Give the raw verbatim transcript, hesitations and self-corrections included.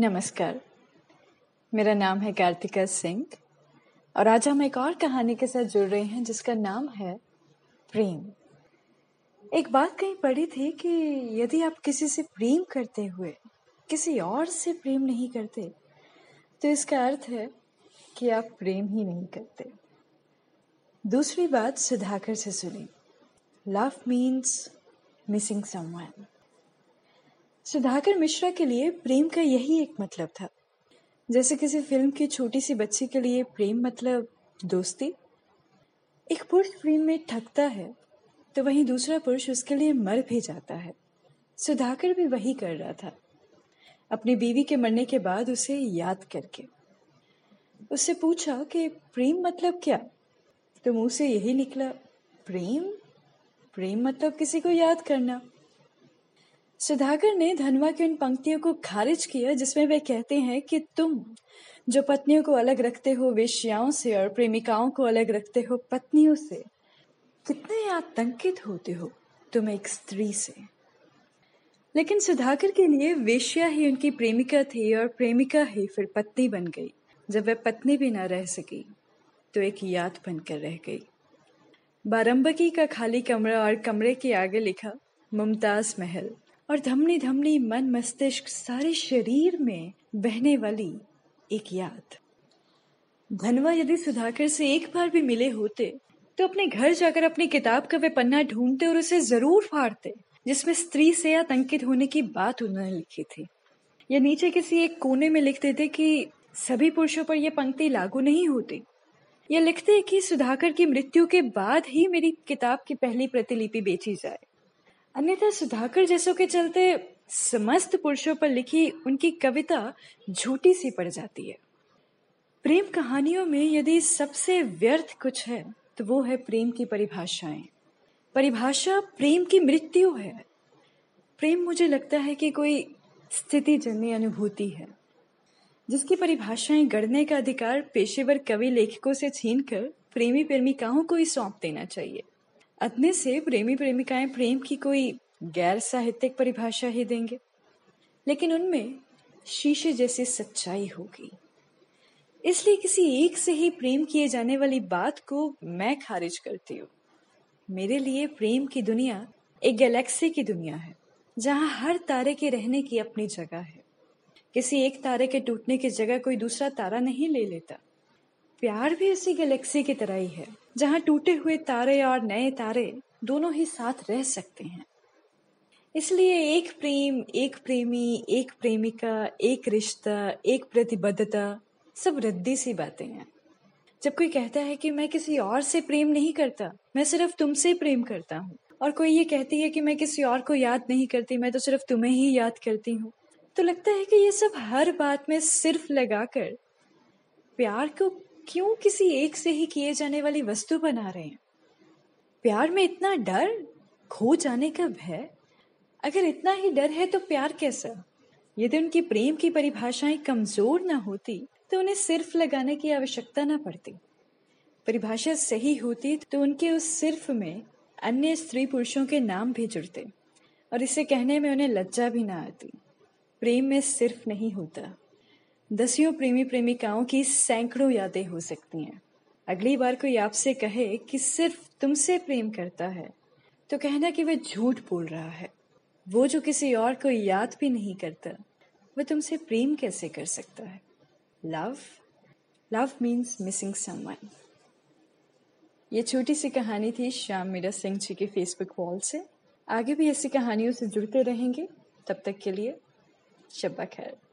नमस्कार, मेरा नाम है कार्तिका सिंह और आज हम एक और कहानी के साथ जुड़ रहे हैं जिसका नाम है प्रेम। एक बात कहीं पढ़ी थी कि यदि आप किसी से प्रेम करते हुए किसी और से प्रेम नहीं करते तो इसका अर्थ है कि आप प्रेम ही नहीं करते। दूसरी बात सुधाकर से सुनी, love means missing someone. Sudhakar Mishra के लिए प्रेम का यही एक मतलब था, जैसे किसी फिल्म की छोटी सी बच्ची के लिए प्रेम मतलब दोस्ती। एक पुरुष प्रेम में ठगता है तो वहीं दूसरा पुरुष उसके लिए मर भी जाता है। सुधाकर भी वही कर रहा था, अपनी बीवी के मरने के बाद उसे याद करके। उससे पूछा कि प्रेम मतलब क्या, तो मुंह से यही निकला, प्रेम प्रेम मतलब किसी को याद करना। सुधाकर ने धनवा की उन पंक्तियों को खारिज किया जिसमें वे कहते हैं कि तुम जो पत्नियों को अलग रखते हो वेश्याओं से और प्रेमिकाओं को अलग रखते हो पत्नियों से, कितने आतंकित होते हो तुम एक स्त्री से। लेकिन सुधाकर के लिए वेश्या ही उनकी प्रेमिका थी और प्रेमिका ही फिर पत्नी बन गई। जब वह पत्नी भी ना रह सकी तो एक याद बनकर रह गई। बाराबंकी का खाली कमरा और कमरे के आगे लिखा मुमताज महल और धमनी धमनी मन मस्तिष्क सारे शरीर में बहने वाली एक याद। धनवा यदि सुधाकर से एक बार भी मिले होते तो अपने घर जाकर अपनी किताब का वे पन्ना ढूंढते और उसे जरूर फाड़ते जिसमें स्त्री से आतंकित होने की बात उन्होंने लिखी थी, या नीचे किसी एक कोने में लिखते थे कि सभी पुरुषों पर यह पंक्ति लागू नहीं होती, या लिखते कि सुधाकर की मृत्यु के बाद ही मेरी किताब की पहली प्रतिलिपि बेची जाए। अन्यथा सुधाकर जैसों के चलते समस्त पुरुषों पर लिखी उनकी कविता झूठी सी पड़ जाती है। प्रेम कहानियों में यदि सबसे व्यर्थ कुछ है तो वो है प्रेम की परिभाषाएं। परिभाषा प्रेम की मृत्यु है। प्रेम मुझे लगता है कि कोई स्थितिजन्य अनुभूति है जिसकी परिभाषाएं गढ़ने का अधिकार पेशेवर कवि लेखकों से छीनकर प्रेमी प्रेमिकाओं को ही सौंप देना चाहिए। अपने से प्रेमी प्रेमिकाएं प्रेम की कोई गैर साहित्यिक परिभाषा ही देंगे, लेकिन उनमें शीशे जैसी सच्चाई होगी। इसलिए किसी एक से ही प्रेम किए जाने वाली बात को मैं खारिज करती हूँ। मेरे लिए प्रेम की दुनिया एक गैलेक्सी की दुनिया है जहाँ हर तारे के रहने की अपनी जगह है। किसी एक तारे के टूटने की जगह कोई दूसरा तारा नहीं ले लेता। प्यार भी उसी गैलेक्सी की तरह ही है जहाँ टूटे हुए तारे और नए तारे दोनों ही साथ रह सकते हैं। इसलिए एक प्रेम, एक प्रेमी, एक प्रेमिका, एक रिश्ता, एक प्रतिबद्धता सब रद्दी सी बातें हैं। जब कोई कहता है कि मैं किसी और से प्रेम नहीं करता, मैं सिर्फ तुमसे प्रेम करता हूँ, और कोई ये कहती है कि मैं किसी और को याद नहीं करती, मैं तो सिर्फ तुम्हें ही याद करती हूँ, तो लगता है कि ये सब हर बात में सिर्फ लगाकर प्यार को क्यों किसी एक से ही किए जाने वाली वस्तु बना रहे हैं। प्यार में इतना डर, खो जाने का भय। अगर इतना ही डर है तो प्यार कैसा। यदि उनकी प्रेम की परिभाषाएं कमजोर ना होती तो उन्हें सिर्फ लगाने की आवश्यकता ना पड़ती। परिभाषा सही होती तो उनके उस सिर्फ में अन्य स्त्री पुरुषों के नाम भी जुड़ते और इसे कहने में उन्हें लज्जा भी ना आती। प्रेम में सिर्फ नहीं होता, दसियों प्रेमी प्रेमिकाओं की सैकड़ों यादें हो सकती हैं। अगली बार कोई आपसे कहे कि सिर्फ तुमसे प्रेम करता है तो कहना कि वह झूठ बोल रहा है। वो जो किसी और को याद भी नहीं करता वह तुमसे प्रेम कैसे कर सकता है। Love love means missing someone. ये छोटी सी कहानी थी श्याम मीरा सिंह जी के फेसबुक वॉल से। आगे भी ऐसी कहानियों से जुड़ते रहेंगे। तब तक के लिए शब्बा खैर।